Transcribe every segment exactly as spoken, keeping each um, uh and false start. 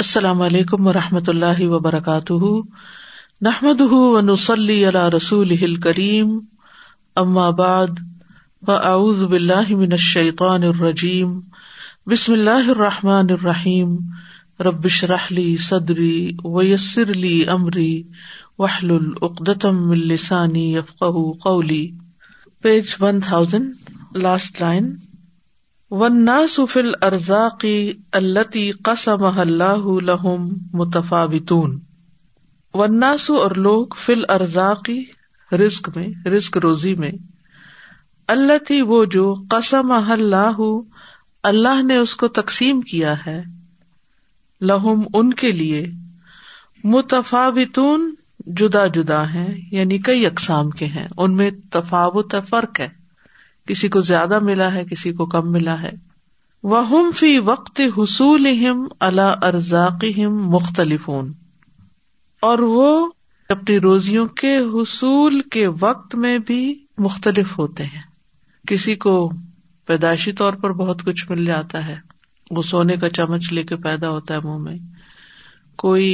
السلام علیکم ورحمۃ اللہ وبرکاتہ، نحمدہ ونصلی علی رسولہ الکریم، اما بعد، فاعوذ باللہ من الشیطان الرجیم، بسم اللہ الرحمٰن الرحیم، رب اشرح لی صدری ویسر لی امری واحلل عقدۃ من لسانی یفقہوا قولی۔ پیج ایک ہزار، لاسٹ لائن، والناس في الارزاق التي قسمها الله لهم متفاوتون۔ والناس اور لوگ، في الارزاق رزق میں، رزق روزی میں، التي وہ جو، قسمها الله اللہ نے اس کو تقسیم کیا ہے، لهم ان کے لیے، متفاوتون جدا جدا ہیں، یعنی کئی اقسام کے ہیں، ان میں تفاوت ہے، فرق ہے، کسی کو زیادہ ملا ہے، کسی کو کم ملا ہے۔ وَهُمْ فِي وَقْتِ حُصُولِهِمْ عَلَىٰ أَرْزَاقِهِمْ مُخْتَلِفُونَ، اور وہ اپنی روزیوں کے حصول کے وقت میں بھی مختلف ہوتے ہیں۔ کسی کو پیدائشی طور پر بہت کچھ مل جاتا ہے، وہ سونے کا چمچ لے کے پیدا ہوتا ہے منہ میں، کوئی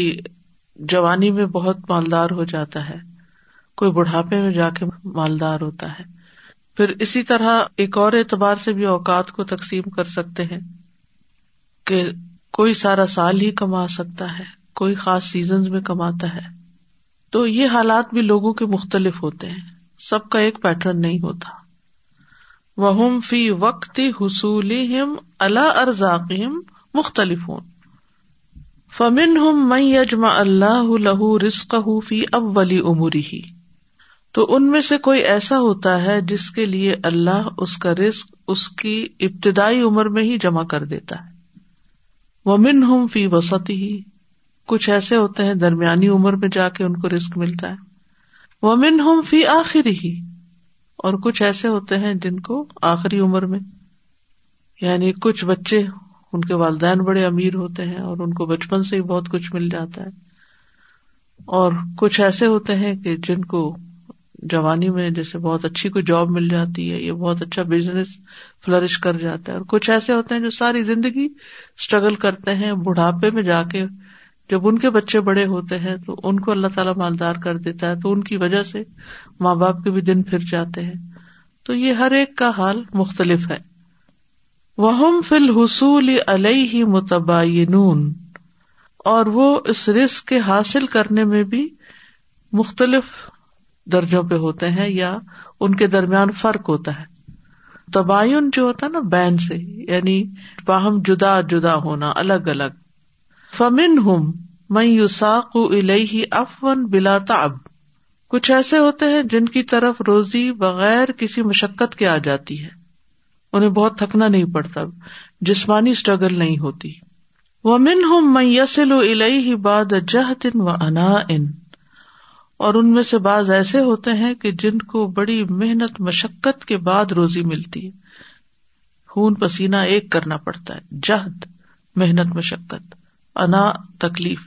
جوانی میں بہت مالدار ہو جاتا ہے، کوئی بڑھاپے میں جا کے مالدار ہوتا ہے۔ پھر اسی طرح ایک اور اعتبار سے بھی اوقات کو تقسیم کر سکتے ہیں کہ کوئی سارا سال ہی کما سکتا ہے، کوئی خاص سیزنز میں کماتا ہے۔ تو یہ حالات بھی لوگوں کے مختلف ہوتے ہیں، سب کا ایک پیٹرن نہیں ہوتا۔ وَهُمْ فِي وَقْتِ حُصُولِهِمْ عَلَىٰ أَرْزَاقِهِمْ مُخْتَلِفُونَ فَمِنْهُمْ مَنْ يَجْمَعَ اللَّهُ لَهُ رِزْقَهُ فِي أَوَّلِ عُمُرِهِ، تو ان میں سے کوئی ایسا ہوتا ہے جس کے لیے اللہ اس کا رزق اس کی ابتدائی عمر میں ہی جمع کر دیتا ہے۔ وَمِنْهُمْ فِي وَسَطِهِ، کچھ ایسے ہوتے ہیں درمیانی عمر میں جا کے ان کو رزق ملتا ہے۔ وَمِنْهُمْ فِي آخِرِهِ، اور کچھ ایسے ہوتے ہیں جن کو آخری عمر میں، یعنی کچھ بچے، ان کے والدین بڑے امیر ہوتے ہیں اور ان کو بچپن سے ہی بہت کچھ مل جاتا ہے، اور کچھ ایسے ہوتے ہیں کہ جن کو جوانی میں جیسے بہت اچھی کوئی جاب مل جاتی ہے، یہ بہت اچھا بزنس فلرش کر جاتا ہے، اور کچھ ایسے ہوتے ہیں جو ساری زندگی سٹرگل کرتے ہیں، بڑھاپے میں جا کے جب ان کے بچے بڑے ہوتے ہیں تو ان کو اللہ تعالیٰ مالدار کر دیتا ہے، تو ان کی وجہ سے ماں باپ کے بھی دن پھر جاتے ہیں۔ تو یہ ہر ایک کا حال مختلف ہے۔ وَهُمْ فِي الْحُصُولِ عَلَيْهِ مُتَبَايِنُونَ، اور وہ اس رزق کے حاصل کرنے میں بھی مختلف درجوں پہ ہوتے ہیں، یا ان کے درمیان فرق ہوتا ہے۔ تباین جو ہوتا ہے نا، بین سے، یعنی باہم جدا جدا ہونا، الگ الگ۔ فَمِنْهُمْ مَنْ يُسَاقُ إِلَيْهِ عَفْوًا بِلَا تَعَبٍ، کچھ ایسے ہوتے ہیں جن کی طرف روزی بغیر کسی مشقت کے آ جاتی ہے، انہیں بہت تھکنا نہیں پڑتا، جسمانی سٹرگل نہیں ہوتی۔ وَمِنْهُمْ مَنْ يَصِلُ إِلَيْهِ بَعْدَ جَهْدٍ وَعَنَاءٍ، اور ان میں سے بعض ایسے ہوتے ہیں کہ جن کو بڑی محنت مشقت کے بعد روزی ملتی ہے، خون پسینہ ایک کرنا پڑتا ہے، جہد محنت مشقت، انا تکلیف۔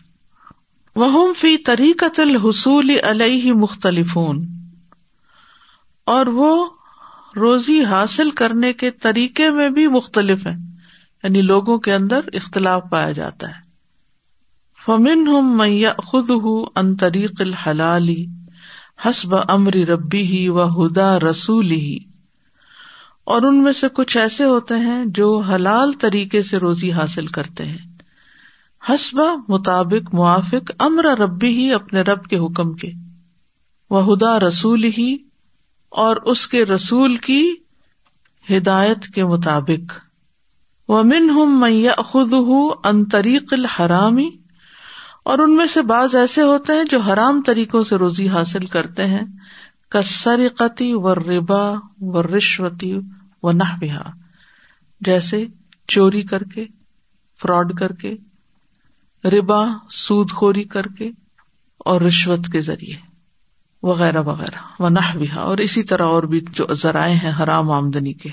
وَهُمْ فِي طَرِيقَةِ الْحُصُولِ عَلَيْهِ مُخْتَلِفُونَ، اور وہ روزی حاصل کرنے کے طریقے میں بھی مختلف ہیں، یعنی لوگوں کے اندر اختلاف پایا جاتا ہے۔ فَمِنْهُمْ مَنْ يَأْخُذُهُ عَنْ طَرِيقِ الْحَلَالِ حَسْبَ أَمْرِ رَبِّهِ وَهُدَى رَسُولِهِ، اور ان میں سے کچھ ایسے ہوتے ہیں جو حلال طریقے سے روزی حاصل کرتے ہیں، حسب، مطابق، موافق، امر ربی ہی، اپنے رب کے حکم کے، وَهُدَى رَسُولِهِ، اور اس کے رسول کی ہدایت کے مطابق۔ وَمِنْهُمْ مَنْ يَأْخُذُهُ عَنْ طَرِيقِ الْحَرَامِ، اور ان میں سے بعض ایسے ہوتے ہیں جو حرام طریقوں سے روزی حاصل کرتے ہیں، کالسرقۃ والربا والرشوۃ ونحوہا، جیسے چوری کر کے، فراڈ کر کے، ربا سود خوری کر کے، اور رشوت کے ذریعے وغیرہ وغیرہ، ونحوہا، اور اسی طرح اور بھی جو ذرائع ہیں حرام آمدنی کے۔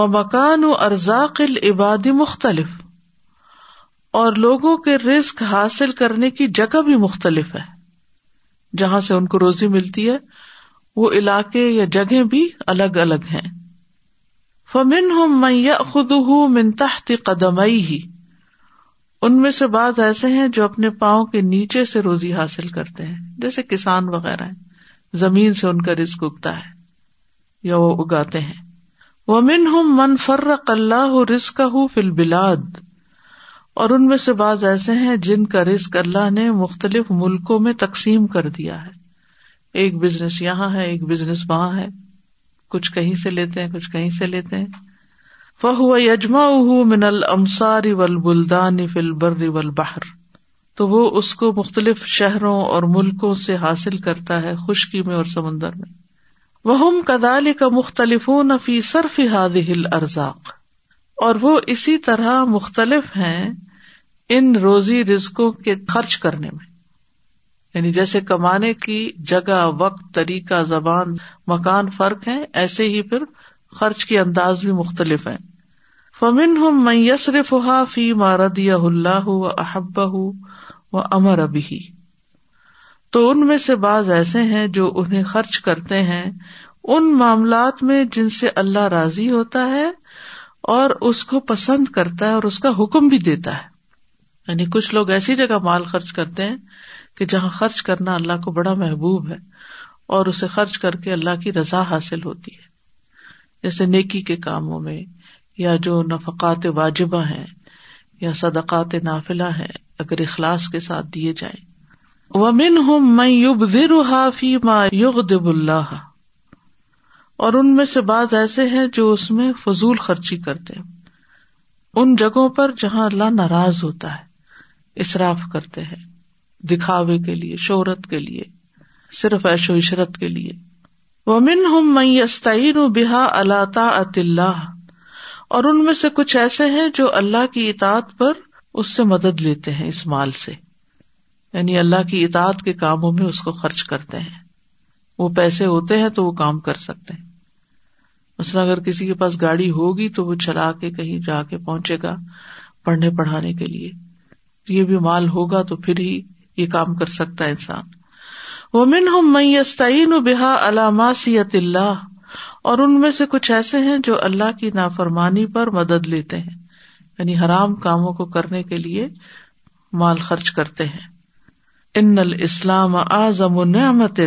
ومکان ارزاق العباد مختلف، اور لوگوں کے رزق حاصل کرنے کی جگہ بھی مختلف ہے، جہاں سے ان کو روزی ملتی ہے وہ علاقے یا جگہیں بھی الگ الگ ہیں۔ فَمِنْهُمْ مَنْ يَأْخُذُهُ مِنْ تَحْتِ قَدَمَيْهِ، ان میں سے بعض ایسے ہیں جو اپنے پاؤں کے نیچے سے روزی حاصل کرتے ہیں، جیسے کسان وغیرہ ہیں، زمین سے ان کا رزق اگتا ہے یا وہ اگاتے ہیں. وَمِنْهُمْ مَنْ فَرَّقَ اللَّهُ رِزْقَهُ فِي الْبِلَادِ، اور ان میں سے بعض ایسے ہیں جن کا رزق اللہ نے مختلف ملکوں میں تقسیم کر دیا ہے. ایک بزنس یہاں ہے، ایک بزنس وہاں ہے، کچھ کہیں سے لیتے ہیں، کچھ کہیں سے لیتے ہیں. فَهُوَ يَجْمَعُهُ مِنَ الْأَمْصَارِ وَالْبُلْدَانِ فِي الْبَرِّ وَالْبَحْرِ، تو وہ اس کو مختلف شہروں اور ملکوں سے حاصل کرتا ہے، خشکی میں اور سمندر میں. وَهُمْ كَذَلِكَ مُخْتَلِفُونَ فِي صَرْفِ هَذِهِ الْأَرْزَاقِ، اور وہ اسی طرح مختلف ہیں ان روزی رزقوں کے خرچ کرنے میں، یعنی جیسے کمانے کی جگہ، وقت، طریقہ، زبان، مکان فرق ہیں، ایسے ہی پھر خرچ کے انداز بھی مختلف ہیں. فَمِنْهُمْ مَنْ يَصْرِفُهَا فِي مَا رَضِيَهُ اللَّهُ وَأَحَبَّهُ وَأَمَرَ بِهِ، تو ان میں سے بعض ایسے ہیں جو انہیں خرچ کرتے ہیں ان معاملات میں جن سے اللہ راضی ہوتا ہے اور اس کو پسند کرتا ہے اور اس کا حکم بھی دیتا ہے. یعنی کچھ لوگ ایسی جگہ مال خرچ کرتے ہیں کہ جہاں خرچ کرنا اللہ کو بڑا محبوب ہے اور اسے خرچ کر کے اللہ کی رضا حاصل ہوتی ہے، جیسے نیکی کے کاموں میں، یا جو نفقات واجبہ ہیں، یا صدقات نافلہ ہیں اگر اخلاص کے ساتھ دیے جائیں. وَمِنْهُمْ مَنْ يُبْذِرُهَا فِي مَا يُغْضِبُ اللَّهَ، اور ان میں سے بعض ایسے ہیں جو اس میں فضول خرچی کرتے ہیں، ان جگہوں پر جہاں اللہ ناراض ہوتا ہے اسراف کرتے ہیں، دکھاوے کے لیے، شہرت کے لیے، صرف عیش و عشرت کے لیے. وَمِنْهُمْ مَنْ يَسْتَعِينُ بِهَا عَلَى طَاعَةِ اللَّهِ، اور ان میں سے کچھ ایسے ہیں جو اللہ کی اطاعت پر اس سے مدد لیتے ہیں، اس مال سے، یعنی اللہ کی اطاعت کے کاموں میں اس کو خرچ کرتے ہیں. وہ پیسے ہوتے ہیں تو وہ کام کر سکتے ہیں، مثلا اگر کسی کے پاس گاڑی ہوگی تو وہ چلا کے کہیں جا کے پہنچے گا پڑھنے پڑھانے کے لیے، یہ بھی مال ہوگا تو پھر ہی یہ کام کر سکتا ہے انسان. وَمِنْهُمْ مَنْ يَسْتَعِينُ بِهَا عَلَى مَعْصِيَةِ اللَّهِ، اور ان میں سے کچھ ایسے ہیں جو اللہ کی نافرمانی پر مدد لیتے ہیں، یعنی حرام کاموں کو کرنے کے لیے مال خرچ کرتے ہیں. ان الاسلام اعظم نعمت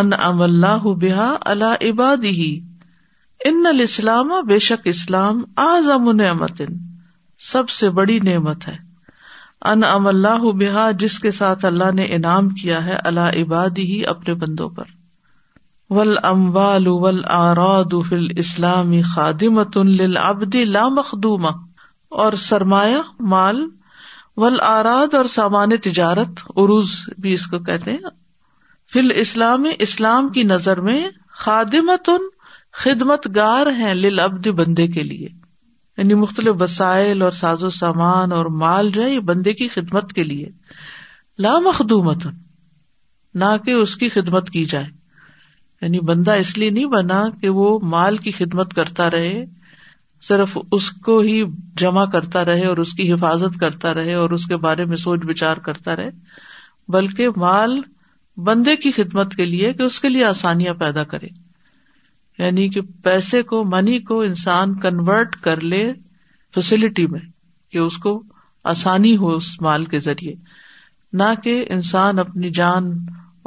انعم اللہ بها على عباده، ان الاسلام، بے شک اسلام، اعظم نعمت، سب سے بڑی نعمت ہے، انعم اللہ بها، جس کے ساتھ اللہ نے انعام کیا ہے، على عباده، اپنے بندوں پر. والاموال والاعراض فی الاسلام خادمۃ للعبد لا مخدومہ، اور سرمایہ، مال، والاعراض، اور سامان تجارت، عروض بھی اس کو کہتے ہیں، فی الاسلام، اسلام کی نظر میں، خادمۃ، خدمت گار ہیں، للعبد، بندے کے لیے، یعنی مختلف وسائل اور ساز و سامان اور مال جو ہے یہ بندے کی خدمت کے لیے، لا مخدومۃ، نہ کہ اس کی خدمت کی جائے، یعنی بندہ اس لیے نہیں بنا کہ وہ مال کی خدمت کرتا رہے، صرف اس کو ہی جمع کرتا رہے اور اس کی حفاظت کرتا رہے اور اس کے بارے میں سوچ بچار کرتا رہے، بلکہ مال بندے کی خدمت کے لیے، کہ اس کے لیے آسانیاں پیدا کرے، یعنی کہ پیسے کو، منی کو انسان کنورٹ کر لے فیسلٹی میں، کہ اس کو آسانی ہو اس مال کے ذریعے، نہ کہ انسان اپنی جان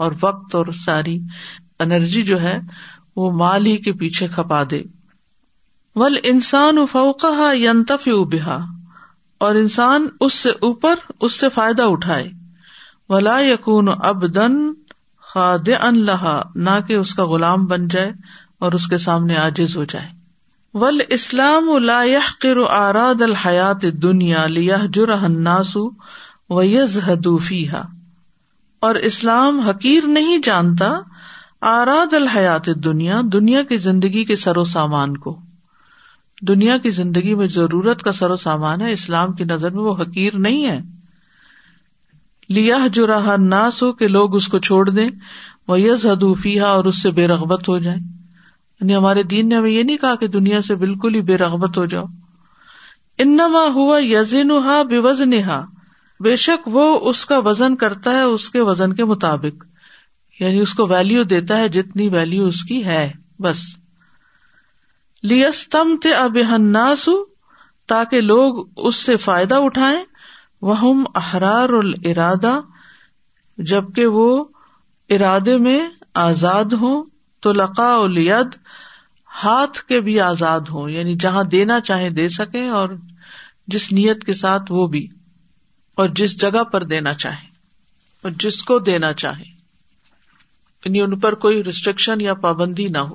اور وقت اور ساری انرجی جو ہے وہ مال ہی کے پیچھے کھپا دے. وَالْإِنسَانُ فَوْقَهَا يَنْتَفِعُ بِهَا، اور انسان اس سے اوپر اس سے فائدہ اٹھائے. وَلَا يَكُونُ عَبْدًا خَادِعًا لَهَا، نہ کہ اس کا غلام بن جائے اور اس کے سامنے عاجز ہو جائے. وَالْإِسْلَامُ لَا يَحْقِرُ أَعْرَاضَ الْحَيَاةِ الدُّنْيَا لِيَهْجُرَهَا النَّاسُ وَيَزْهَدُوا فِيهَا، اور اسلام حقیر نہیں جانتا آراد الحیات دنیا، دنیا کی زندگی کے سر و سامان کو. دنیا کی زندگی میں ضرورت کا سر و سامان ہے، اسلام کی نظر میں وہ حقیر نہیں ہے. لیاہ جو رہا ناس ہو، کہ لوگ اس کو چھوڑ دیں، وہ یزہدو فیہا، اور اس سے بے رغبت ہو جائیں. یعنی ہمارے دین نے ہمیں یہ نہیں کہا کہ دنیا سے بالکل ہی بے رغبت ہو جاؤ. انما ہوا یزنہا بوزنہا، بے شک وہ اس کا وزن کرتا ہے اس کے وزن کے مطابق، یعنی اس کو ویلیو دیتا ہے جتنی ویلیو اس کی ہے بس. لِيَسْتَمْتِعَ بِهَا النَّاسُ، تاکہ لوگ اس سے فائدہ اٹھائیں. وہم احرار الارادہ، جبکہ وہ ارادے میں آزاد ہوں، تو لقاء الید، ہاتھ کے بھی آزاد ہوں، یعنی جہاں دینا چاہیں دے سکیں، اور جس نیت کے ساتھ وہ بھی، اور جس جگہ پر دینا چاہیں اور جس کو دینا چاہیں، یعنی ان پر کوئی ریسٹرکشن یا پابندی نہ ہو۔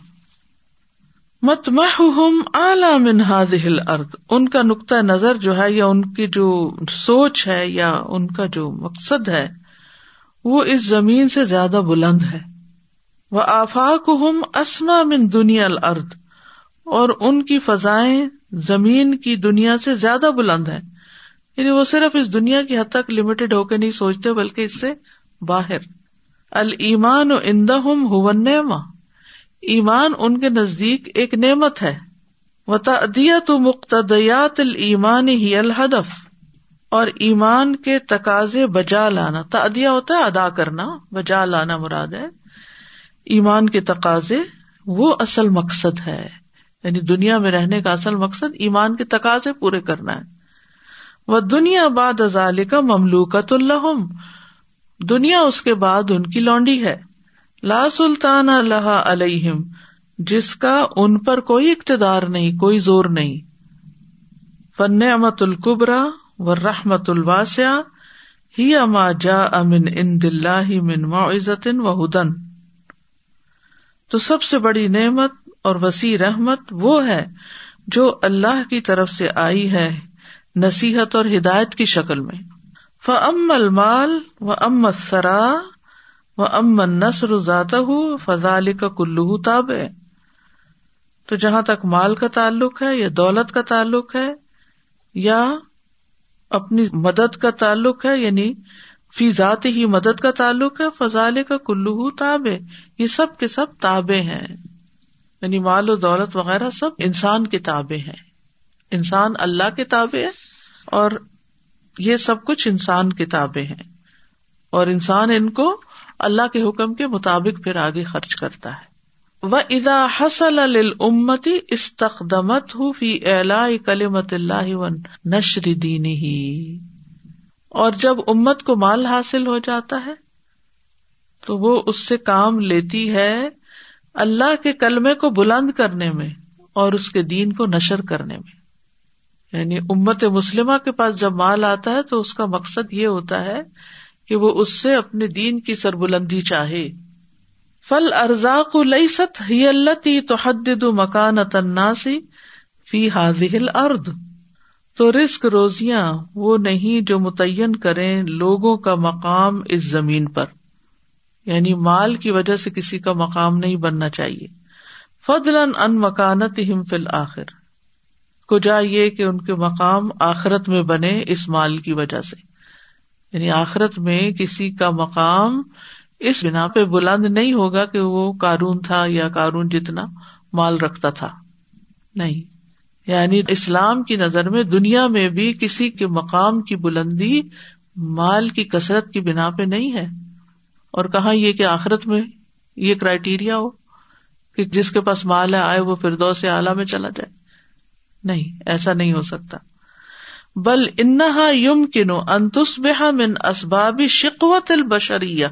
مطمحہم اعلی من ہذہ الارض، ان کا نقطہ نظر جو ہے یا ان کی جو سوچ ہے یا ان کا جو مقصد ہے وہ اس زمین سے زیادہ بلند ہے۔ وآفاقہم اسما من دنیا الارض، اور ان کی فضائیں زمین کی دنیا سے زیادہ بلند ہیں، یعنی وہ صرف اس دنیا کی حد تک لمیٹڈ ہو کے نہیں سوچتے بلکہ اس سے باہر۔ الایمان عندہم ھو النعمہ، ایمان ان کے نزدیک ایک نعمت ہے۔ وتعدیۃ مقتضیات الایمان ہی الہدف، اور ایمان کے تقاضے بجا لانا، تعدیہ ہوتا ہے ادا کرنا، بجا لانا مراد ہے، ایمان کے تقاضے وہ اصل مقصد ہے، یعنی دنیا میں رہنے کا اصل مقصد ایمان کے تقاضے پورے کرنا ہے۔ وَالدُّنْيَا بَعْدَ ذَلِكَ مَمْلُوكَةٌ لَهُمْ، دنیا اس کے بعد ان کی لونڈی ہے، لا سلطان لہا علیہم، جس کا ان پر کوئی اقتدار نہیں، کوئی زور نہیں۔ فَالنِّعْمَةُ الْكُبْرَى وَالرَّحْمَةُ الْوَاسِعَةُ هِيَ مَا جَاءَ مِنْ عِنْدِ اللَّهِ مِنْ مَوْعِظَةٍ وَهُدًى، تو سب سے بڑی نعمت اور وسیع رحمت وہ ہے جو اللہ کی طرف سے آئی ہے نصیحت اور ہدایت کی شکل میں۔ فَأَمَّا الْمَالُ وَأَمَّا الثَّرَى وَأَمَّا النَّصْرُ ذَاتَهُ فَذَلِكَ كُلُّهُ تَابِعٌ، تو جہاں تک مال کا تعلق ہے یا دولت کا تعلق ہے یا اپنی مدد کا تعلق ہے، یعنی فی ذات ہی مدد کا تعلق ہے، فَذَلِكَ كُلُّهُ تَابِعٌ، یہ سب کے سب تابع ہیں، یعنی مال و دولت وغیرہ سب انسان کے تابع ہیں، انسان اللہ کے تابع ہے اور یہ سب کچھ انسان کے تابع ہیں، اور انسان ان کو اللہ کے حکم کے مطابق پھر آگے خرچ کرتا ہے۔ وَإِذَا حَصَلَ لِلْأُمَّةِ اسْتَخْدَمَتْهُ فِي إِعْلَاءِ كَلِمَةِ اللَّهِ وَنَشْرِ دِينِهِ، اور جب امت کو مال حاصل ہو جاتا ہے تو وہ اس سے کام لیتی ہے اللہ کے کلمے کو بلند کرنے میں اور اس کے دین کو نشر کرنے میں، یعنی امت مسلمہ کے پاس جب مال آتا ہے تو اس کا مقصد یہ ہوتا ہے کہ وہ اس سے اپنے دین کی سربلندی چاہے۔ فالارزاق لیست ہی التی تحدد مکانۃ الناس فی ہذہ الارض، تو رزق روزیاں وہ نہیں جو متعین کریں لوگوں کا مقام اس زمین پر، یعنی مال کی وجہ سے کسی کا مقام نہیں بننا چاہیے، فضلاً عن مکانتہم فی الآخر، کجا یہ کہ ان کے مقام آخرت میں بنے اس مال کی وجہ سے، یعنی آخرت میں کسی کا مقام اس بنا پہ بلند نہیں ہوگا کہ وہ قارون تھا یا قارون جتنا مال رکھتا تھا، نہیں، یعنی اسلام کی نظر میں دنیا میں بھی کسی کے مقام کی بلندی مال کی کثرت کی بنا پہ نہیں ہے، اور کہاں یہ کہ آخرت میں یہ کرائیٹیریا ہو کہ جس کے پاس مال ہے آئے وہ فردوس اعلیٰ میں چلا جائے، نہیں، ایسا نہیں ہو سکتا۔ بل انہا یمکن ان تصبح من اسباب شقوۃ البشریہ،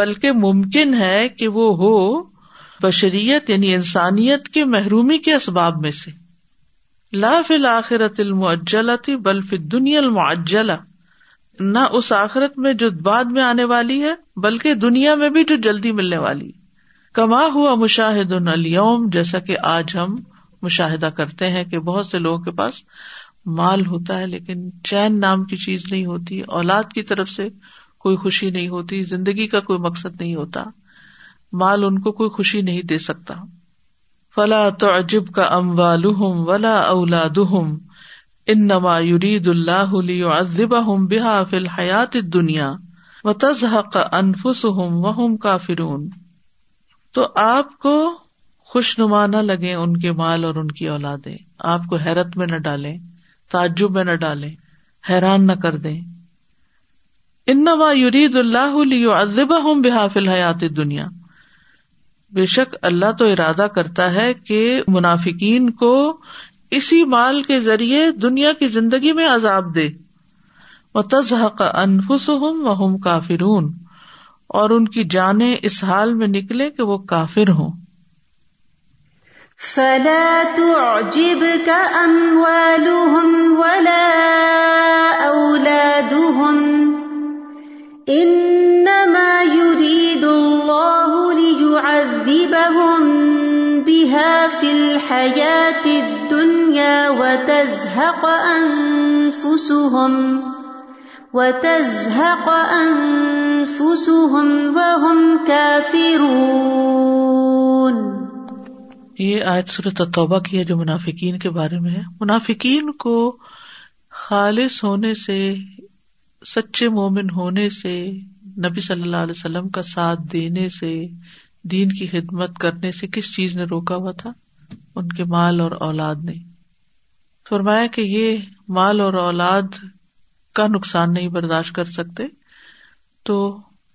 بلکہ ممکن ہے کہ وہ ہو بشریت یعنی انسانیت کے محرومی کے اسباب میں سے، لا فی الاخرۃ المعجلۃ بل فی الدنیا المعجلہ، نہ اس آخرت میں جو بعد میں آنے والی ہے بلکہ دنیا میں بھی جو جلدی ملنے والی ہے، کما ہوا مشاہد الیوم، جیسا کہ آج ہم مشاہدہ کرتے ہیں کہ بہت سے لوگوں کے پاس مال ہوتا ہے لیکن چین نام کی چیز نہیں ہوتی، اولاد کی طرف سے کوئی خوشی نہیں ہوتی، زندگی کا کوئی مقصد نہیں ہوتا، مال ان کو کوئی خوشی نہیں دے سکتا۔ فلا تعجبک اموالہم ولا اولادہم انما یرید اللہ لیعذبہم بہا فی الحیاۃ الدنیا وتزہق انفسہم وہم کافرون، تو آپ کو خوش نما نہ لگیں ان کے مال اور ان کی اولادیں، آپ کو حیرت میں نہ ڈالیں، تعجب میں نہ ڈالیں، حیران نہ کر دیں۔ انما یرید اللہ لیعذبہم بہا فی الحیاۃ الدنیا، بے شک اللہ تو ارادہ کرتا ہے کہ منافقین کو اسی مال کے ذریعے دنیا کی زندگی میں عذاب دے، وَتَزْهَقَ أَنفُسُهُمْ وَهُمْ كَافِرُونَ، اور ان کی جانیں اس حال میں نکلے کہ وہ کافر ہوں۔ فَلَا تُعْجِبْكَ أَمْوَالُهُمْ وَلَا أَوْلَادُهُمْ، إِنَّمَا يُرِيدُ اللَّهُ لِيُعَذِّبَهُمْ بِهَا فِي الْحَيَاةِ الدُّنْيَا وَتَزْهَقَ أَنفُسُهُمْ وَتَزْهَقَ أَنفُسُهُمْ وَهُمْ كَافِرُونَ۔ یہ آیت سورۃ توبہ کی ہے جو منافقین کے بارے میں ہے۔ منافقین کو خالص ہونے سے، سچے مومن ہونے سے، نبی صلی اللہ علیہ وسلم کا ساتھ دینے سے، دین کی خدمت کرنے سے کس چیز نے روکا ہوا تھا؟ ان کے مال اور اولاد نے۔ فرمایا کہ یہ مال اور اولاد کا نقصان نہیں برداشت کر سکتے، تو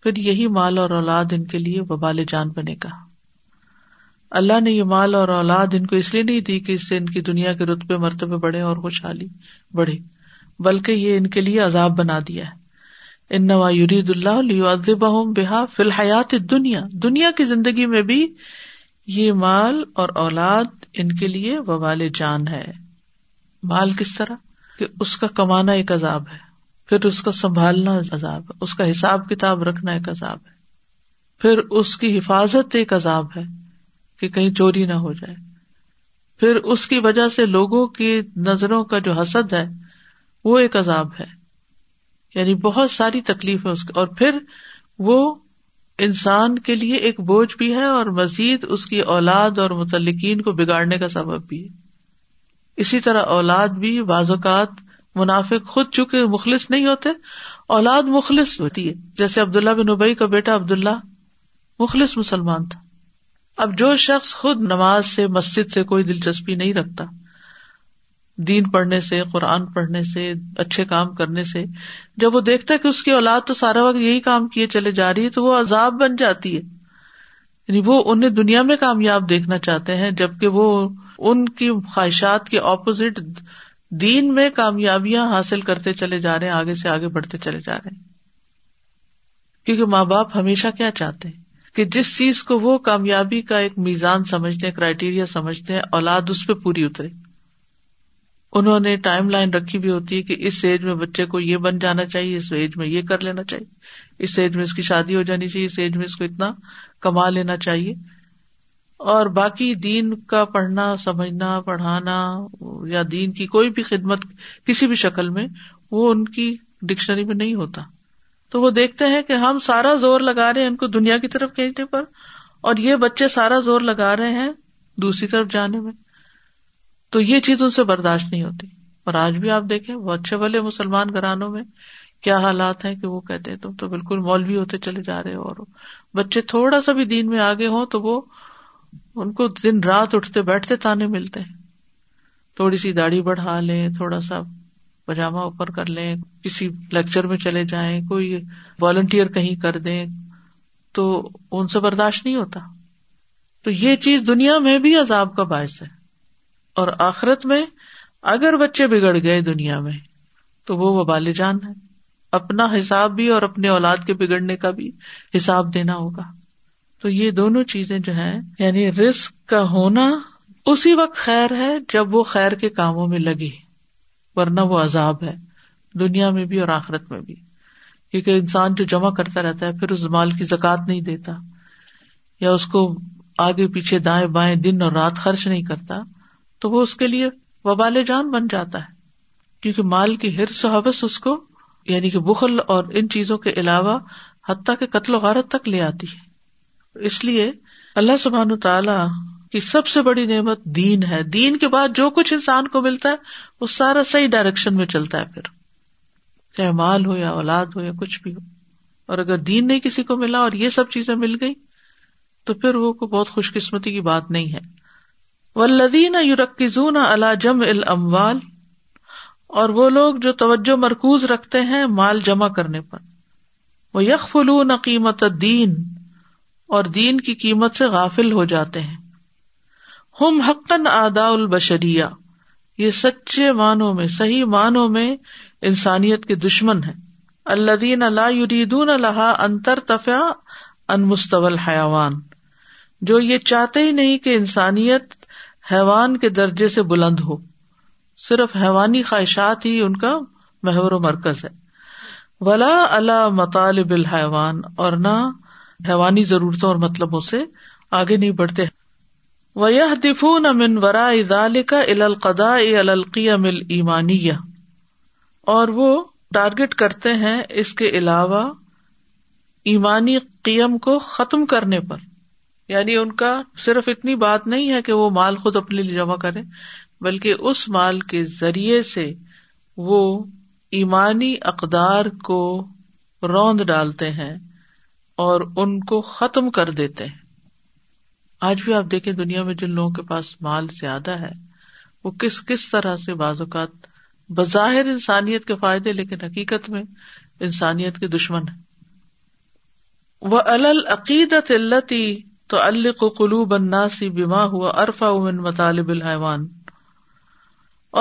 پھر یہی مال اور اولاد ان کے لیے وبال جان بنے گا۔ اللہ نے یہ مال اور اولاد ان کو اس لیے نہیں دی کہ اس سے ان کی دنیا کے رتبے مرتبے بڑھے اور خوشحالی بڑھے، بلکہ یہ ان کے لیے عذاب بنا دیا ہے۔ انما یرید اللہ لیعذبہم بہا فی الحیات الدنیا، دنیا کی زندگی میں بھی یہ مال اور اولاد ان کے لیے وبال جان ہے۔ مال کس طرح کہ اس کا کمانا ایک عذاب ہے، پھر اس کا سنبھالنا عذاب ہے، اس کا حساب کتاب رکھنا ایک عذاب ہے، پھر اس کی حفاظت ایک عذاب ہے کہ کہیں چوری نہ ہو جائے، پھر اس کی وجہ سے لوگوں کی نظروں کا جو حسد ہے وہ ایک عذاب ہے، یعنی بہت ساری تکلیفیں اس کی، اور پھر وہ انسان کے لیے ایک بوجھ بھی ہے اور مزید اس کی اولاد اور متعلقین کو بگاڑنے کا سبب بھی ہے۔ اسی طرح اولاد بھی بعض اوقات منافق خود چونکہ مخلص نہیں ہوتے، اولاد مخلص ہوتی ہے، جیسے عبداللہ بن ابی کا بیٹا عبداللہ مخلص مسلمان تھا۔ اب جو شخص خود نماز سے، مسجد سے کوئی دلچسپی نہیں رکھتا، دین پڑھنے سے، قرآن پڑھنے سے، اچھے کام کرنے سے، جب وہ دیکھتا ہے کہ اس کی اولاد تو سارا وقت یہی کام کیے چلے جا رہی ہے تو وہ عذاب بن جاتی ہے، یعنی وہ انہیں دنیا میں کامیاب دیکھنا چاہتے ہیں، جبکہ وہ ان کی خواہشات کے اپوزٹ دین میں کامیابیاں حاصل کرتے چلے جا رہے ہیں، آگے سے آگے بڑھتے چلے جا رہے ہیں۔ کیونکہ ماں باپ ہمیشہ کیا چاہتے ہیں کہ جس چیز کو وہ کامیابی کا ایک میزان سمجھتے ہیں، کرائیٹیریا سمجھتے ہیں، اولاد اس پہ پوری اترے۔ انہوں نے ٹائم لائن رکھی بھی ہوتی ہے کہ اس ایج میں بچے کو یہ بن جانا چاہیے، اس ایج میں یہ کر لینا چاہیے، اس ایج میں اس کی شادی ہو جانی چاہیے، اس ایج میں اس کو اتنا کما لینا چاہیے، اور باقی دین کا پڑھنا، سمجھنا، پڑھانا یا دین کی کوئی بھی خدمت کسی بھی شکل میں وہ ان کی ڈکشنری میں نہیں ہوتا۔ تو وہ دیکھتے ہیں کہ ہم سارا زور لگا رہے ہیں ان کو دنیا کی طرف کھینچنے پر، اور یہ بچے سارا زور لگا رہے ہیں دوسری طرف جانے میں، تو یہ چیز ان سے برداشت نہیں ہوتی۔ اور آج بھی آپ دیکھیں وہ اچھے بھلے مسلمان گھرانوں میں کیا حالات ہیں کہ وہ کہتے ہیں تم تو بالکل مولوی ہوتے چلے جا رہے ہو، اور بچے تھوڑا سا بھی دین میں آگے ہوں تو وہ ان کو دن رات اٹھتے بیٹھتے تانے ملتے ہیں، تھوڑی سی داڑھی بڑھا لیں، تھوڑا سا پجامہ اوپر کر لیں، کسی لیکچر میں چلے جائیں، کوئی والنٹیئر کہیں کر دیں، تو ان سے برداشت نہیں ہوتا۔ تو یہ چیز دنیا میں بھی عذاب کا باعث ہے، اور آخرت میں اگر بچے بگڑ گئے دنیا میں تو وہ وبال جان ہے، اپنا حساب بھی اور اپنے اولاد کے بگڑنے کا بھی حساب دینا ہوگا۔ تو یہ دونوں چیزیں جو ہیں، یعنی رزق کا ہونا اسی وقت خیر ہے جب وہ خیر کے کاموں میں لگے، ورنہ وہ عذاب ہے دنیا میں بھی اور آخرت میں بھی، کیونکہ انسان جو جمع کرتا رہتا ہے پھر اس مال کی زکات نہیں دیتا، یا اس کو آگے پیچھے دائیں بائیں دن اور رات خرچ نہیں کرتا، تو وہ اس کے لیے وبال جان بن جاتا ہے، کیونکہ مال کی حرص و حوث اس کو، یعنی کہ بخل اور ان چیزوں کے علاوہ حتیٰ کہ قتل و غارت تک لے آتی ہے۔ اس لیے اللہ سبحانہ و تعالی کی سب سے بڑی نعمت دین ہے، دین کے بعد جو کچھ انسان کو ملتا ہے وہ سارا صحیح ڈائریکشن میں چلتا ہے، پھر چاہے مال ہو یا اولاد ہو یا کچھ بھی ہو۔ اور اگر دین نہیں کسی کو ملا اور یہ سب چیزیں مل گئی تو پھر وہ کوئی بہت خوش قسمتی کی بات نہیں ہے۔ والذین یرکزون علی جمع الاموال، اور وہ لوگ جو توجہ مرکوز رکھتے ہیں مال جمع کرنے پر، ویغفلون قیمت الدین، اور دین کی قیمت سے غافل ہو جاتے ہیں، ہم حقاً اعداء البشریہ، یہ سچے معنوں میں، صحیح معنوں میں انسانیت کے دشمن ہیں. الذین لا یریدون لہا ان ترتفع عن مستوى الحیوان، جو یہ چاہتے ہی نہیں کہ انسانیت حیوان کے درجے سے بلند ہو، صرف حیوانی خواہشات ہی ان کا محور و مرکز ہے. ولا علی مطالب الحیوان، اور نہ حیوانی ضرورتوں اور مطلبوں سے آگے نہیں بڑھتے. وَيَهْدِفُونَ مِنْ وَرَاءِ ذَلِكَ إِلَى الْقَضَاءِ عَلَى الْقِيَمِ الْإِيمَانِيَّةِ، اور وہ ٹارگٹ کرتے ہیں اس کے علاوہ ایمانی قیم کو ختم کرنے پر. یعنی ان کا صرف اتنی بات نہیں ہے کہ وہ مال خود اپنے لیے جمع کریں، بلکہ اس مال کے ذریعے سے وہ ایمانی اقدار کو روند ڈالتے ہیں اور ان کو ختم کر دیتے ہیں. آج بھی آپ دیکھیں دنیا میں جن لوگوں کے پاس مال زیادہ ہے وہ کس کس طرح سے بعض اوقات بظاہر انسانیت کے فائدے لیکن حقیقت میں انسانیت کے دشمن ہیں. وَعَلَى الْعَقِيدَةِ الَّتِي تُعَلِّقُ قُلُوبَ النَّاسِ بِمَا هُوَ أَرْفَعُ مِنْ مَطَالِبِ الْحَيْوَانِ،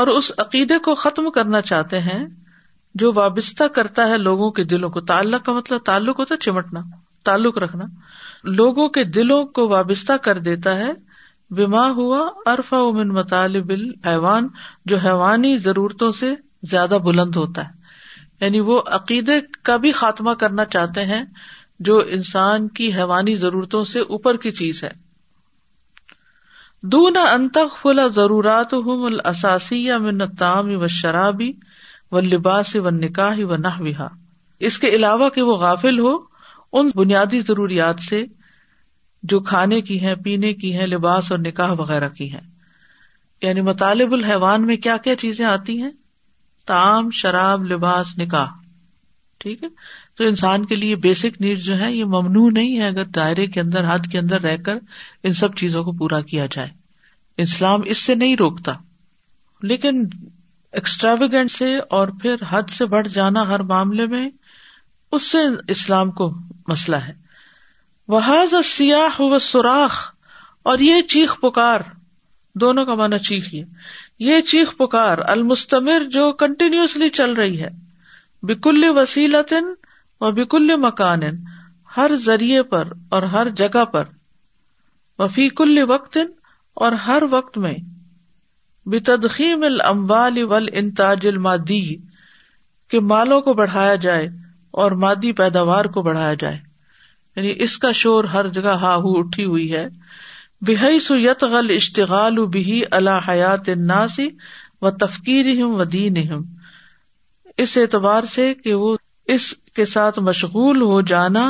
اور اس عقیدے کو ختم کرنا چاہتے ہیں جو وابستہ کرتا ہے لوگوں کے دلوں کو. تعلق کا مطلب تعلق ہوتا ہے چمٹنا، تعلق رکھنا، لوگوں کے دلوں کو وابستہ کر دیتا ہے بما ہوا ارفع من مطالب الحیوان، جو حیوانی ضرورتوں سے زیادہ بلند ہوتا ہے. یعنی وہ عقیدے کا بھی خاتمہ کرنا چاہتے ہیں جو انسان کی حیوانی ضرورتوں سے اوپر کی چیز ہے. دون ان تغفل ضروراتهم الاساسیہ من الطعام والشراب واللباس والنکاح ونحوہا، اس کے علاوہ کہ وہ غافل ہو ان بنیادی ضروریات سے جو کھانے کی ہیں، پینے کی ہیں، لباس اور نکاح وغیرہ کی ہیں. یعنی مطالب الحیوان میں کیا کیا چیزیں آتی ہیں؟ طعام، شراب، لباس، نکاح. ٹھیک ہے، تو انسان کے لیے بیسک نیڈ جو ہے یہ ممنوع نہیں ہے اگر دائرے کے اندر، حد کے اندر رہ کر ان سب چیزوں کو پورا کیا جائے. اسلام اس سے نہیں روکتا، لیکن ایکسٹراویگنٹ سے اور پھر حد سے بڑھ جانا ہر معاملے میں، اس سے اسلام کو مسئلہ ہے. وَهَذَا السِّيَاحُ وَالصُّرَاخُ، اور یہ چیخ پکار، دونوں کا معنی چیخ، یہ یہ چیخ پکار المستمر جو کنٹینیوسلی چل رہی ہے، بِكُلِّ وَسِيلَةٍ وَبِكُلِّ مَكَانٍ، ہر ذریعے پر اور ہر جگہ پر، وَفِي كُلِّ وَقْتٍ، اور ہر وقت میں، بِتَضْخِيمِ الْأَمْوَالِ وَالْإِنْتَاجِ الْمَادِيِّ، کہ مالوں کو بڑھایا جائے اور مادی پیداوار کو بڑھایا جائے. یعنی اس کا شور ہر جگہ ہا ہو اٹھی ہوئی ہے. بحیث یطغل اشتغال بہ علی حیات الناس و تفکیرہم و دینہم، اس اعتبار سے کہ وہ اس کے ساتھ مشغول ہو جانا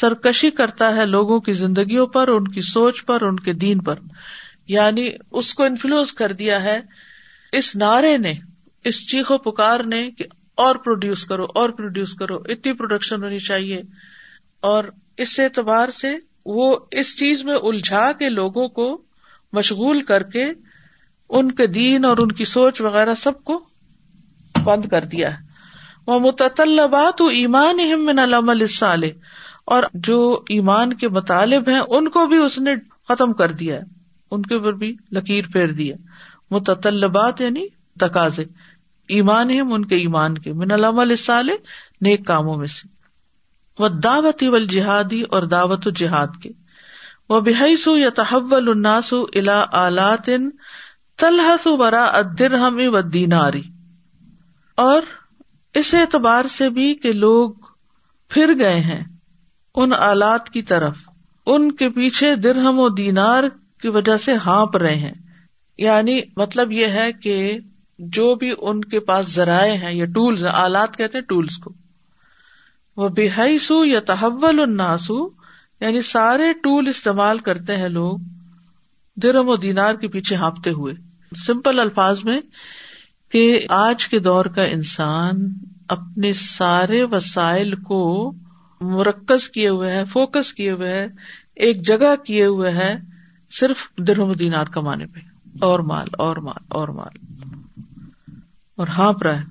سرکشی کرتا ہے لوگوں کی زندگیوں پر، ان کی سوچ پر، ان کے دین پر. یعنی اس کو انفلوئنس کر دیا ہے اس نعرے نے، اس چیخ و پکار نے کہ اور پروڈیوس کرو، اور پروڈیوس کرو، اتنی پروڈکشن ہونی چاہیے. اور اس اعتبار سے وہ اس چیز میں الجھا کے لوگوں کو مشغول کر کے ان کے دین اور ان کی سوچ وغیرہ سب کو بند کر دیا ہے. ومتطلبات ایمانہم من العمل الصالح، اور جو ایمان کے مطالب ہیں ان کو بھی اس نے ختم کر دیا ہے، ان کے اوپر بھی لکیر پھیر دی ہے. متطلبات یعنی تقاضے، ایمان ہم ان کے ایمان کے، من العمل الصالح نیک کاموں میں سے، والدعوت والجہادی، اور دعوت و جہاد کے، وبحیث یتحول الناس الی آلات تلحث وراء الدرہم والدینار، اور اس اعتبار سے بھی کہ لوگ پھر گئے ہیں ان آلات کی طرف، ان کے پیچھے درہم و دینار کی وجہ سے ہانپ رہے ہیں. یعنی مطلب یہ ہے کہ جو بھی ان کے پاس ذرائع ہیں یا ٹولز ہیں، آلات کہتے ہیں ٹولز کو، وہ بحیث یتحول الناس، یعنی سارے ٹول استعمال کرتے ہیں لوگ درہم و دینار کے پیچھے ہانپتے ہوئے. سمپل الفاظ میں کہ آج کے دور کا انسان اپنے سارے وسائل کو مرکز کیے ہوئے ہے، فوکس کیے ہوئے ہے، ایک جگہ کیے ہوئے ہے، صرف درہم و دینار کمانے پہ، اور مال اور مال اور مال، اور ہانپ رہا ہے.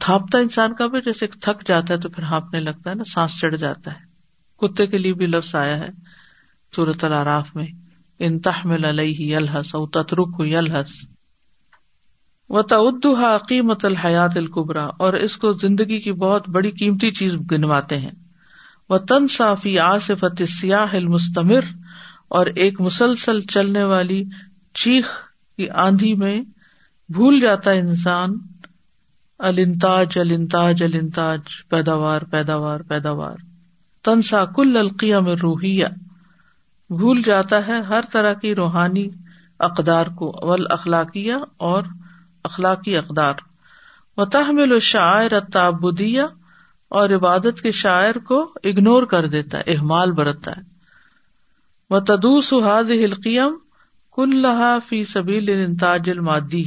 تھانپتا انسان کا بھی جیسے تھک جاتا ہے تو پھر ہانپنے لگتا ہے نا، سانس چڑھ جاتا ہے. کتے کے لیے بھی لفظ آیا ہے سورۃ الاعراف میں، ان تحمل علیہ یلہث او تترکہ یلہث، وَتَعُدُّهَا قِيمَةَ الْحَيَاةِ الْكُبْرَى، اور اس کو زندگی کی بہت بڑی قیمتی چیز گنواتے ہیں. وَتَنْسَى فِي عَاصِفَةِ السِّيَاحِ الْمُسْتَمِرِّ، اور ایک مسلسل چلنے والی چیخ کی آندھی میں بھول جاتا ہے انسان الانتاج الانتاج الانتاج، پیداوار پیداوار پیداوار. تنسا کل القیام الروحیہ، بھول جاتا ہے ہر طرح کی روحانی اقدار کو، والاخلاقیہ اور اخلاقی اقدار. وتحمل الشعائر التعبدیہ، اور عبادت کے شاعر کو اگنور کر دیتا ہے، اہمال برتتا ہے. وتدوس هذه القيم كلها في سبيل الانتاج المادی،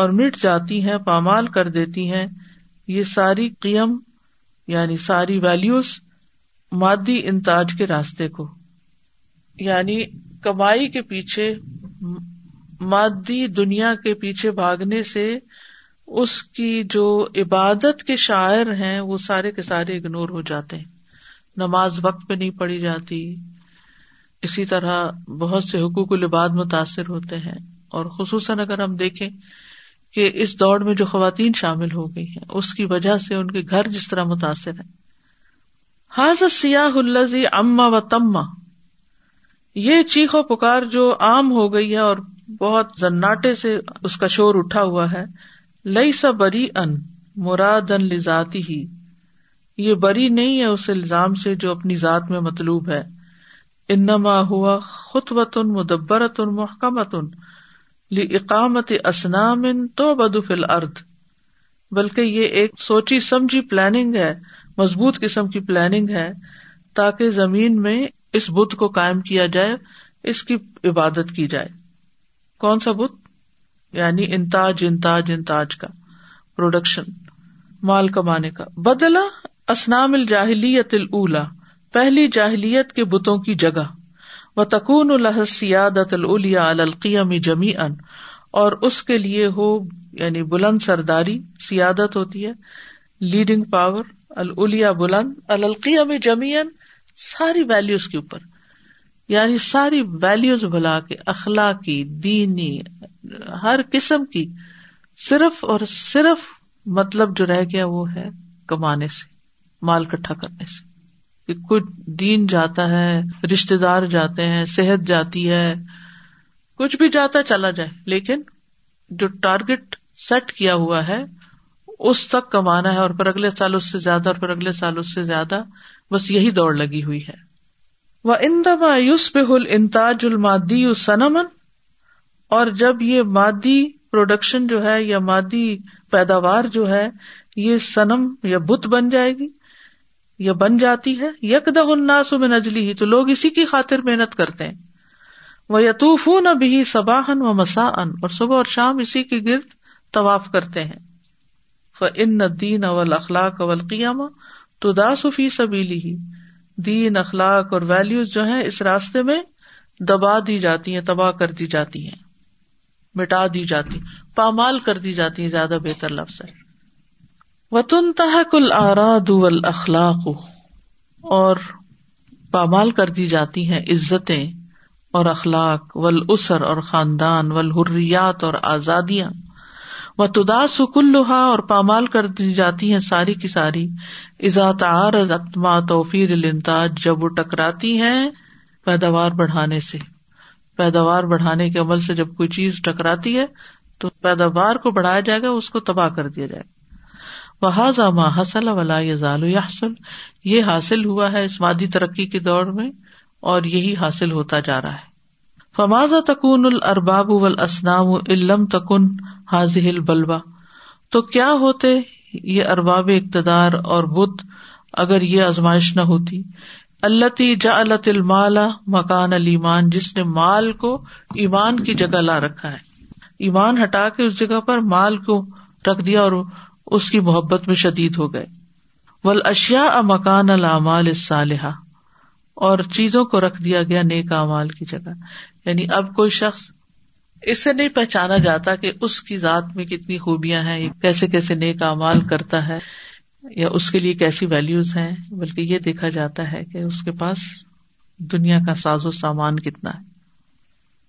اور مٹ جاتی ہیں، پامال کر دیتی ہیں یہ ساری قیم یعنی ساری ویلیوز مادی انتاج کے راستے کو، یعنی کمائی کے پیچھے، مادی دنیا کے پیچھے بھاگنے سے اس کی جو عبادت کے شاعر ہیں وہ سارے کے سارے اگنور ہو جاتے ہیں. نماز وقت پہ نہیں پڑھی جاتی، اسی طرح بہت سے حقوق العباد متاثر ہوتے ہیں، اور خصوصاً اگر ہم دیکھیں کہ اس دوڑ میں جو خواتین شامل ہو گئی ہیں اس کی وجہ سے ان کے گھر جس طرح متاثر ہیں. ھذا الصیاح الذی عم و تم، یہ چیخ و پکار جو عام ہو گئی ہے اور بہت زناٹے سے اس کا شور اٹھا ہوا ہے. لیس بریئا مرادا لذاتہ، یہ بری نہیں ہے اس الزام سے جو اپنی ذات میں مطلوب ہے. انما ہوا خطوۃ مدبرۃ محکمۃ لإقامۃ اصنام تعبد فی الارض، بلکہ یہ ایک سوچی سمجھی پلاننگ ہے، مضبوط قسم کی پلاننگ ہے تاکہ زمین میں اس بت کو قائم کیا جائے، اس کی عبادت کی جائے. کون سا بت؟ یعنی انتاج انتاج انتاج کا، پروڈکشن، مال کمانے کا. بدلا اصنام الجاہلیت الاولی، پہلی جاہلیت کے بتوں کی جگہ. وتکون لها السیادۃ العلیٰ علی القیم جمیعا، اور اس کے لیے ہو یعنی بلند سرداری، سیادت ہوتی ہے، لیڈنگ پاور، العلیٰ بلند، علی القیم جمیعا ساری ویلیوز کے اوپر، یعنی ساری ویلیوز بھلا کے، اخلاقی، دینی، ہر قسم کی. صرف اور صرف مطلب جو رہ گیا وہ ہے کمانے سے، مال اکٹھا کرنے سے. کچھ دین جاتا ہے، رشتے دار جاتے ہیں، صحت جاتی ہے، کچھ بھی جاتا چلا جائے، لیکن جو ٹارگٹ سیٹ کیا ہوا ہے اس تک کمانا ہے، اور پھر اگلے سال اس سے زیادہ، اور پھر اگلے سال اس سے زیادہ، بس یہی دوڑ لگی ہوئی ہے. وَعِندَمَا يُصْبِحُ الْإِنْتَاجُ الْمَادِيُّ سَنَمًا، اور جب یہ مادی پروڈکشن جو ہے یا مادی پیداوار جو ہے یہ سنم یا بت بن جائے گی، یہ بن جاتی ہے. یکدہ الناس من اجلہ، تو لوگ اسی کی خاطر محنت کرتے ہیں. ویطوفون بہ صباحا ومساءا، اور صبح اور شام اسی کے گرد طواف کرتے ہیں. فإن الدین والاخلاق والقیام تداس فی سبیلہ، دین، اخلاق اور ویلیوز جو ہیں اس راستے میں دبا دی جاتی ہیں، تباہ کر دی جاتی ہیں، مٹا دی جاتی، پامال کر دی جاتی ہیں، زیادہ بہتر لفظ ہے. وَتُنْتَهَكُ الْأَعْرَادُ وَالْأَخْلَاقُ، اور پامال کر دی جاتی ہیں عزتیں اور اخلاق، والأسر اور خاندان، والحریات اور آزادیاں. وَتُدَاسُ كُلُّهَا، اور پامال کر دی جاتی ہیں ساری کی ساری. إِذَا تَعَارَضَتْ مَعَ تَوْفِيرِ الْإِنْتَاجِ، جب وہ ٹکراتی ہیں پیداوار بڑھانے سے، پیداوار بڑھانے کے عمل سے جب کوئی چیز ٹکراتی ہے تو پیداوار کو بڑھایا جائے گا، اس کو تباہ کر دیا جائے گا. وَهَذَا مَا حَصَلَ وَلَا يَزَالُ يَحْصُلُ، یہ حاصل ہوا ہے اس مادی ترقی کی دوڑ میں اور یہی حاصل ہوتا جا رہا ہے. فَمَاذَا تَكُونُ الْأَرْبَابُ وَالْأَصْنَامُ إِنْ لَمْ تَكُنْ هَذِهِ الْبَلْوَى، تو کیا ہوتے یہ ارباب اقتدار اور بت اگر یہ آزمائش نہ ہوتی. الَّتِي جَعَلَتِ الْمَالَ مَكَانَ الْإِيمَانِ، جس نے مال کو ایمان کی جگہ لا رکھا ہے، ایمان ہٹا کے اس جگہ پر مال کو رکھ دیا اور اس کی محبت میں شدید ہو گئے. والاشیاء مکان الاعمال الصالحہ، اور چیزوں کو رکھ دیا گیا نیک اعمال کی جگہ. یعنی اب کوئی شخص اس سے نہیں پہچانا جاتا کہ اس کی ذات میں کتنی خوبیاں ہیں، کیسے کیسے نیک اعمال کرتا ہے یا اس کے لیے کیسی ویلیوز ہیں، بلکہ یہ دیکھا جاتا ہے کہ اس کے پاس دنیا کا ساز و سامان کتنا ہے.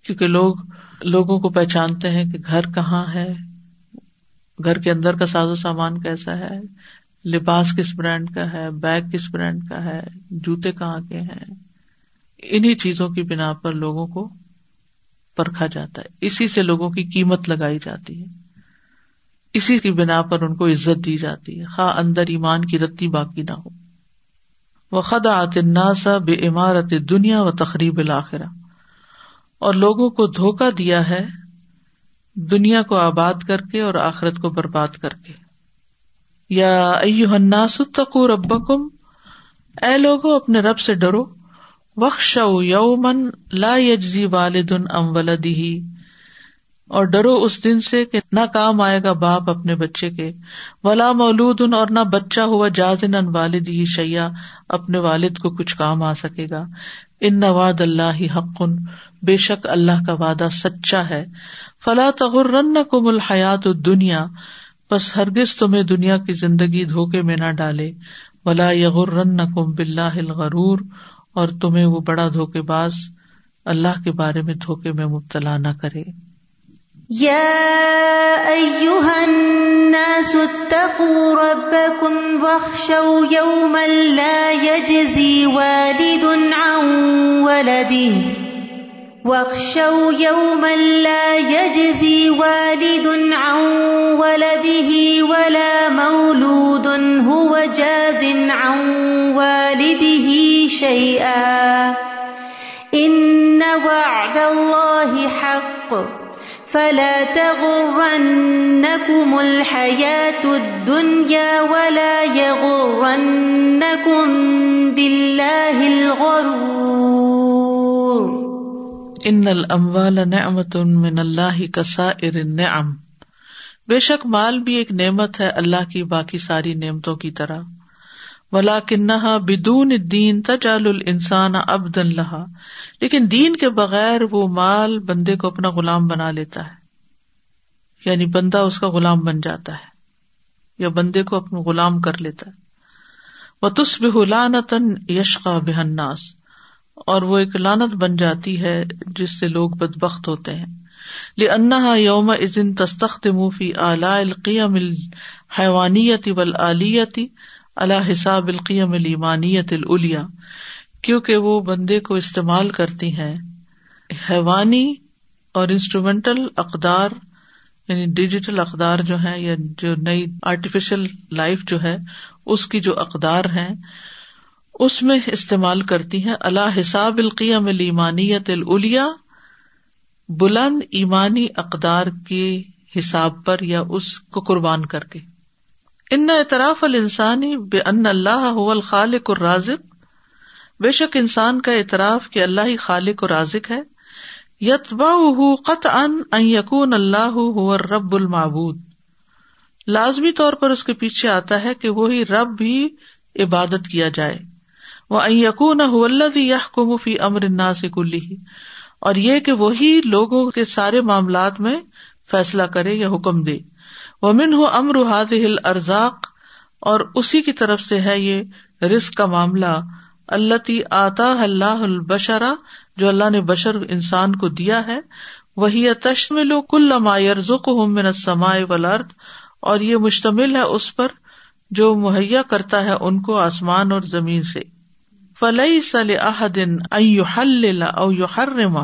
کیونکہ لوگ لوگوں کو پہچانتے ہیں کہ گھر کہاں ہے، گھر کے اندر کا ساز و سامان کیسا ہے, لباس کس برانڈ کا ہے, بیگ کس برانڈ کا ہے, جوتے کہاں کے ہیں, انہی چیزوں کی بنا پر لوگوں کو پرکھا جاتا ہے, اسی سے لوگوں کی قیمت لگائی جاتی ہے, اسی کی بنا پر ان کو عزت دی جاتی ہے, خواہ اندر ایمان کی رتی باقی نہ ہو. وَخَدَعَتِ النَّاسَ بِعِمَارَتِ الدُّنْيَا وَتَخْرِيبِ الْآخِرَةِ, اور لوگوں کو دھوکہ دیا ہے دنیا کو آباد کر کے اور آخرت کو برباد کر کے. یا ایھا الناس اتقوا ربکم, اے لوگو اپنے رب سے ڈرو. وَاخْشَوْا يَوْمًا لَا يَجْزِي وَالِدٌ عَنْ وَلَدِهِ, اور ڈرو اس دن سے کہ نہ کام آئے گا باپ اپنے بچے کے. ولا مولود, اور نہ بچہ ہوا جازن عن والدہ شیئا, اپنے والد کو کچھ کام آ سکے گا. ان وعد اللہ حق, بے شک اللہ کا وعدہ سچا ہے. فلا تغرنکم الحیات الدنیا, پس ہرگز تمہیں دنیا کی زندگی دھوکے میں نہ ڈالے. ولا یغرنکم باللہ الغرور, اور تمہیں وہ بڑا دھوکے باز اللہ کے بارے میں دھوکے میں مبتلا نہ کرے. يَا أَيُّهَا النَّاسُ اتَّقُوا رَبَّكُمْ وَاخْشَوْا يَوْمًا لَا يَجْزِي وَالِدٌ عَنْ وَلَدِهِ وَاخْشَوْا يَوْمًا لَا يَجْزِي وَالِدٌ عَنْ وَلَدِهِ وَلَا مَوْلُودٌ هُوَ جَازٍ عَنْ وَالِدِهِ شَيْئًا إِنَّ وَعْدَ اللَّهِ حَقٌّ فلا تغرنكم الحياة الدنيا ولا يغرنكم بالله الغرور. ان الاموال نعمة من الله كسائر النعم, بے شک مال بھی ایک نعمت ہے اللہ کی باقی ساری نعمتوں کی طرح. ولكنها بدون الدين تجعل الانسان عبدا لها, لیکن دین کے بغیر وہ مال بندے کو اپنا غلام بنا لیتا ہے, یعنی بندہ اس کا غلام بن جاتا ہے یا بندے کو اپنا غلام کر لیتا ہے. وَتُصْبِحُ لَعْنَةً يَشْقَى بِهَا النَّاسِ, اور وہ ایک لعنت بن جاتی ہے جس سے لوگ بدبخت ہوتے ہیں. لِأَنَّهَا يَوْمَئِذٍ تَسْتَخْدِمُ فِي آلَاءِ الْقِيَمِ الْحَيْوَانِيَّةِ وَالْآلِيَّةِ عَلَى حِسَابِ الْقِيَمِ الْإِيمَانِيَّةِ الْعُلْيَا, کیونکہ وہ بندے کو استعمال کرتی ہیں حیوانی اور انسٹرومینٹل اقدار, یعنی ڈیجیٹل اقدار جو ہیں یا جو نئی آرٹیفیشل لائف جو ہے اس کی جو اقدار ہیں اس میں استعمال کرتی ہیں. علی حساب القیم الایمانیۃ العلیٰ, بلند ایمانی اقدار کے حساب پر یا اس کو قربان کر کے. ان اعتراف الانسان بان اللہ هو الخالق الرازق, بے شک انسان کا اعتراف کہ اللہ ہی خالق و رازق ہے. یتبعہ قطعا ان یکون اللہ هو الرب المعبود, لازمی طور پر اس کے پیچھے آتا ہے کہ وہی رب بھی عبادت کیا جائے. وان یکون هو الذی یحکم فی امر الناس کلہ, اور یہ کہ وہی لوگوں کے سارے معاملات میں فیصلہ کرے یا حکم دے. ومنہ امر ہذہ الارزاق, اور اسی کی طرف سے ہے یہ رزق کا معاملہ. اللتی آتاہ اللہ البشرہ, جو اللہ نے بشر انسان کو دیا ہے. وہی تشمل کل ما یرزقہم من السماء والارض, اور یہ مشتمل ہے اس پر جو مہیا کرتا ہے ان کو آسمان اور زمین سے. فلیس لأحد ان یحلل او یحرم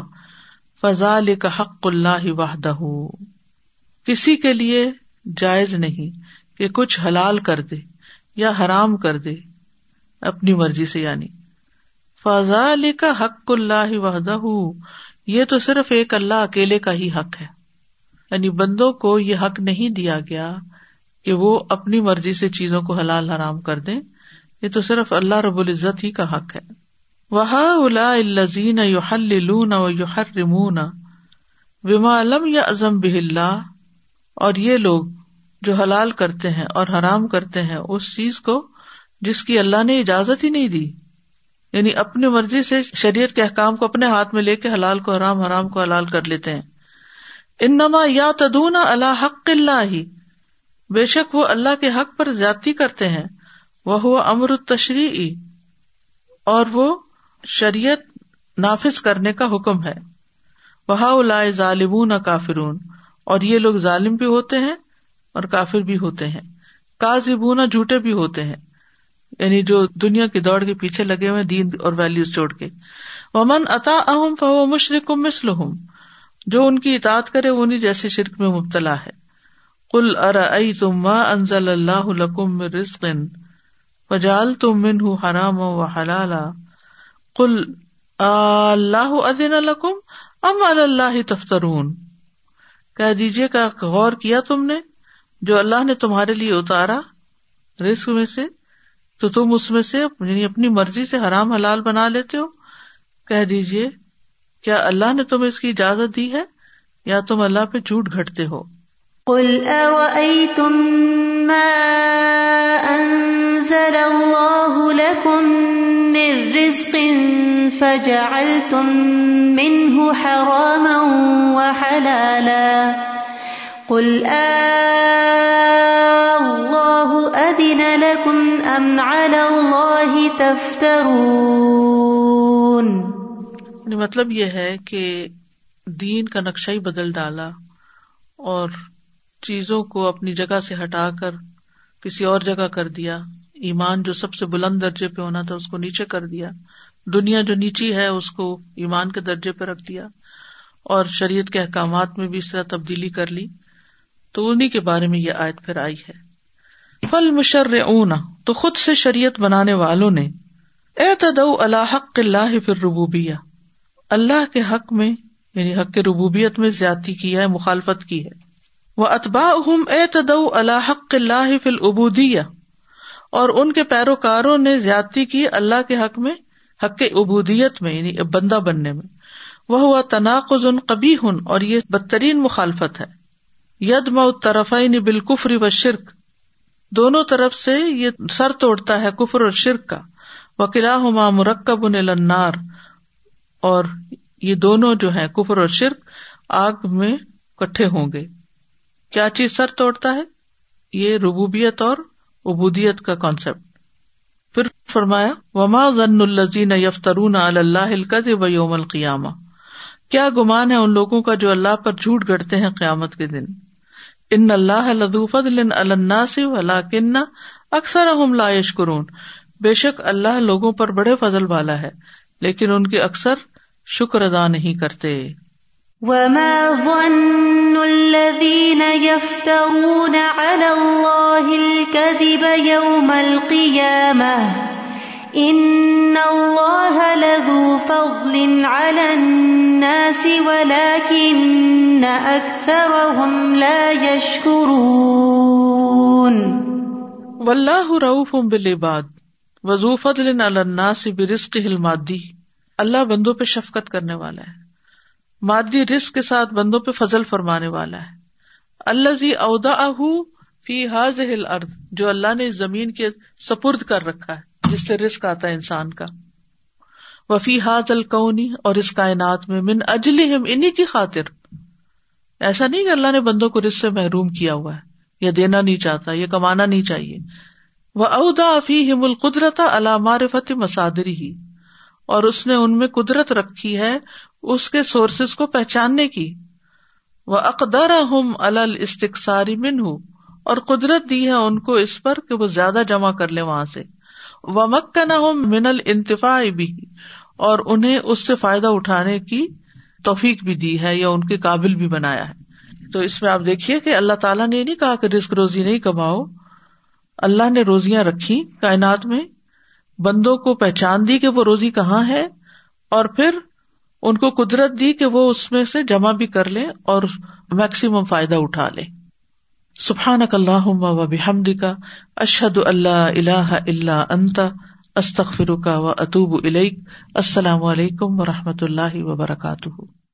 فذلک حق اللہ وحدہ, کسی کے لیے جائز نہیں کہ کچھ حلال کر دے یا حرام کر دے اپنی مرضی سے, یعنی فذلک حق اللہ وحدہ, یہ تو صرف ایک اللہ اکیلے کا ہی حق ہے. یعنی بندوں کو یہ حق نہیں دیا گیا کہ وہ اپنی مرضی سے چیزوں کو حلال حرام کر دیں, یہ تو صرف اللہ رب العزت ہی کا حق ہے. وَهَٰؤُلَاءِ الَّذِينَ يُحَلِّلُونَ وَيُحَرِّمُونَ بِمَا لَمْ يَأْذَن بِهِ اللَّهُ, اور یہ لوگ جو حلال کرتے ہیں اور حرام کرتے ہیں اس چیز کو جس کی اللہ نے اجازت ہی نہیں دی, یعنی اپنی مرضی سے شریعت کے احکام کو اپنے ہاتھ میں لے کے حلال کو حرام, حرام کو حلال کر لیتے ہیں. انما یعتدون علی حق اللہ, بے شک وہ اللہ کے حق پر زیادتی کرتے ہیں. وہو امر التشریعی, اور وہ شریعت نافذ کرنے کا حکم ہے. وہؤلاء ظالمون کافرون, اور یہ لوگ ظالم بھی ہوتے ہیں اور کافر بھی ہوتے ہیں، کاذبون جھوٹے بھی ہوتے ہیں، یعنی جو دنیا کی دوڑ کے پیچھے لگے ہوئے دین اور ویلیوز چھوڑ کے. ومن اطاعہم فہو مشرک مثلہم، جو ان کی اطاعت کرے وہ انہی جیسے شرک میں مبتلا ہے. قل ارأیتم ما انزل اللہ لکم من رزق فجعلتم منہ حراما وحلالا قل اللہ اذن لکم ام علی اللہ تفترون. کہہ دیجیے کہ غور کیا تم نے جو اللہ نے تمہارے لیے اتارا رزق میں سے، تو تم اس میں سے یعنی اپنی مرضی سے حرام حلال بنا لیتے ہو. کہہ دیجیے کیا اللہ نے تمہیں اس کی اجازت دی ہے یا تم اللہ پہ جھوٹ گھڑتے ہو. قل ارأیتم ما انزل اللہ لکم من رزق فجعلتم منہ حراما وحلالا قل اللہ اذن لکم ام علی اللہ تفترون. مطلب یہ ہے کہ دین کا نقشہ ہی بدل ڈالا اور چیزوں کو اپنی جگہ سے ہٹا کر کسی اور جگہ کر دیا. ایمان جو سب سے بلند درجے پہ ہونا تھا اس کو نیچے کر دیا، دنیا جو نیچی ہے اس کو ایمان کے درجے پہ رکھ دیا، اور شریعت کے احکامات میں بھی اس طرح تبدیلی کر لی. تو انہی کے بارے میں یہ آیت پھر آئی ہے. فالمشرعون، تو خود سے شریعت بنانے والوں نے، اعتدوا علی حق اللہ فی الربوبیہ، اللہ کے حق میں یعنی حق کے ربوبیت میں زیادتی کی ہے، مخالفت کی ہے. وَأَتْبَاعُهُمْ اعْتَدَوْا عَلَى حَقِّ اللَّهِ فِي الْعُبُودِيَّةِ، اور ان کے پیروکاروں نے زیادتی کی اللہ کے حق میں، حق عبودیت میں یعنی بندہ بننے میں. وَهُوَ تَنَاقُضٌ قَبِیحٌ، اور یہ بدترین مخالفت ہے. يَدْمَعُ الطَّرَفَيْنِ بِالْكُفْرِ وَالشِّرْكِ، دونوں طرف سے یہ سر توڑتا ہے کفر اور شرک کا. وَكِلَاهُمَا مُرَكَّبٌ إِلَى النَّارِ، اور یہ دونوں جو ہیں کفر اور شرک آگ میں کٹھے ہوں گے. کیا چیز سر توڑتا ہے؟ یہ ربوبیت اور عبودیت کا کانسیپٹ. پھر فرمایا وما ظن الذین یفترون علی اللہ الکذب یوم القیامہ، کیا گمان ہے ان لوگوں کا جو اللہ پر جھوٹ گھڑتے ہیں قیامت کے دن. ان اللہ لذو فضل علی الناس ولکن اکثرہم لا یشکرون، بے شک اللہ لوگوں پر بڑے فضل والا ہے لیکن ان کے اکثر شکر ادا نہیں کرتے. وَمَا ظَنُّ الَّذِينَ يَفْتَرُونَ عَلَى اللَّهِ الْكَذِبَ يَوْمَ الْقِيَامَةِ إِنَّ اللَّهَ لَذُو فَضْلٍ عَلَى النَّاسِ وَلَكِنَّ أَكْثَرَهُمْ لَا يَشْكُرُونَ. وَاللَّهُ رَؤُوفٌ بِالْعِبَادِ وَذُو فَضْلٍ عَلَى النَّاسِ بِرِزْقِهِ الْمَادِّ، اللہ بندوں پہ شفقت کرنے والا ہے، مادی رزق کے ساتھ بندوں پہ فضل فرمانے والا ہے. الذی اودعہ فی ھذہ الارض، جو اللہ نے زمین کے سپرد کر رکھا ہے جس سے رزق آتا ہے انسان کا. وفی ھذا الکون، اور اس کائنات میں، من اجلہم، انہی کی خاطر. ایسا نہیں کہ اللہ نے بندوں کو رزق سے محروم کیا ہوا ہے، یہ دینا نہیں چاہتا، یہ کمانا نہیں چاہیے. واودع فیہم القدرۃ علی معرفۃ مصادرہ، اور اس نے ان میں قدرت رکھی ہے اس کے سورسز کو پہچاننے کی. وَأَقْدَرَهُمْ عَلَى الْإِسْتِكْثَارِ مِنْهُ، اور قدرت دی ہے ان کو اس پر کہ وہ زیادہ جمع کر لیں وہاں سے. وَمَكَّنَهُمْ مِنَ الْانْتِفَاعِ بِهِ، اور انہیں اس سے فائدہ اٹھانے کی توفیق بھی دی ہے یا ان کے قابل بھی بنایا ہے. تو اس میں آپ دیکھیے کہ اللہ تعالیٰ نے نہیں کہا کہ رزق روزی نہیں کماؤ، اللہ نے روزیاں رکھی کائنات میں، بندوں کو پہچان دی کہ وہ روزی کہاں ہے، اور پھر ان کو قدرت دی کہ وہ اس میں سے جمع بھی کر لیں اور میکسیمم فائدہ اٹھا لیں. سبحانک اللہم و بحمدک، اشہد ان لا الہ الا انت، استغفرک و اتوب الیک. السلام علیکم و رحمۃ اللہ وبرکاتہ.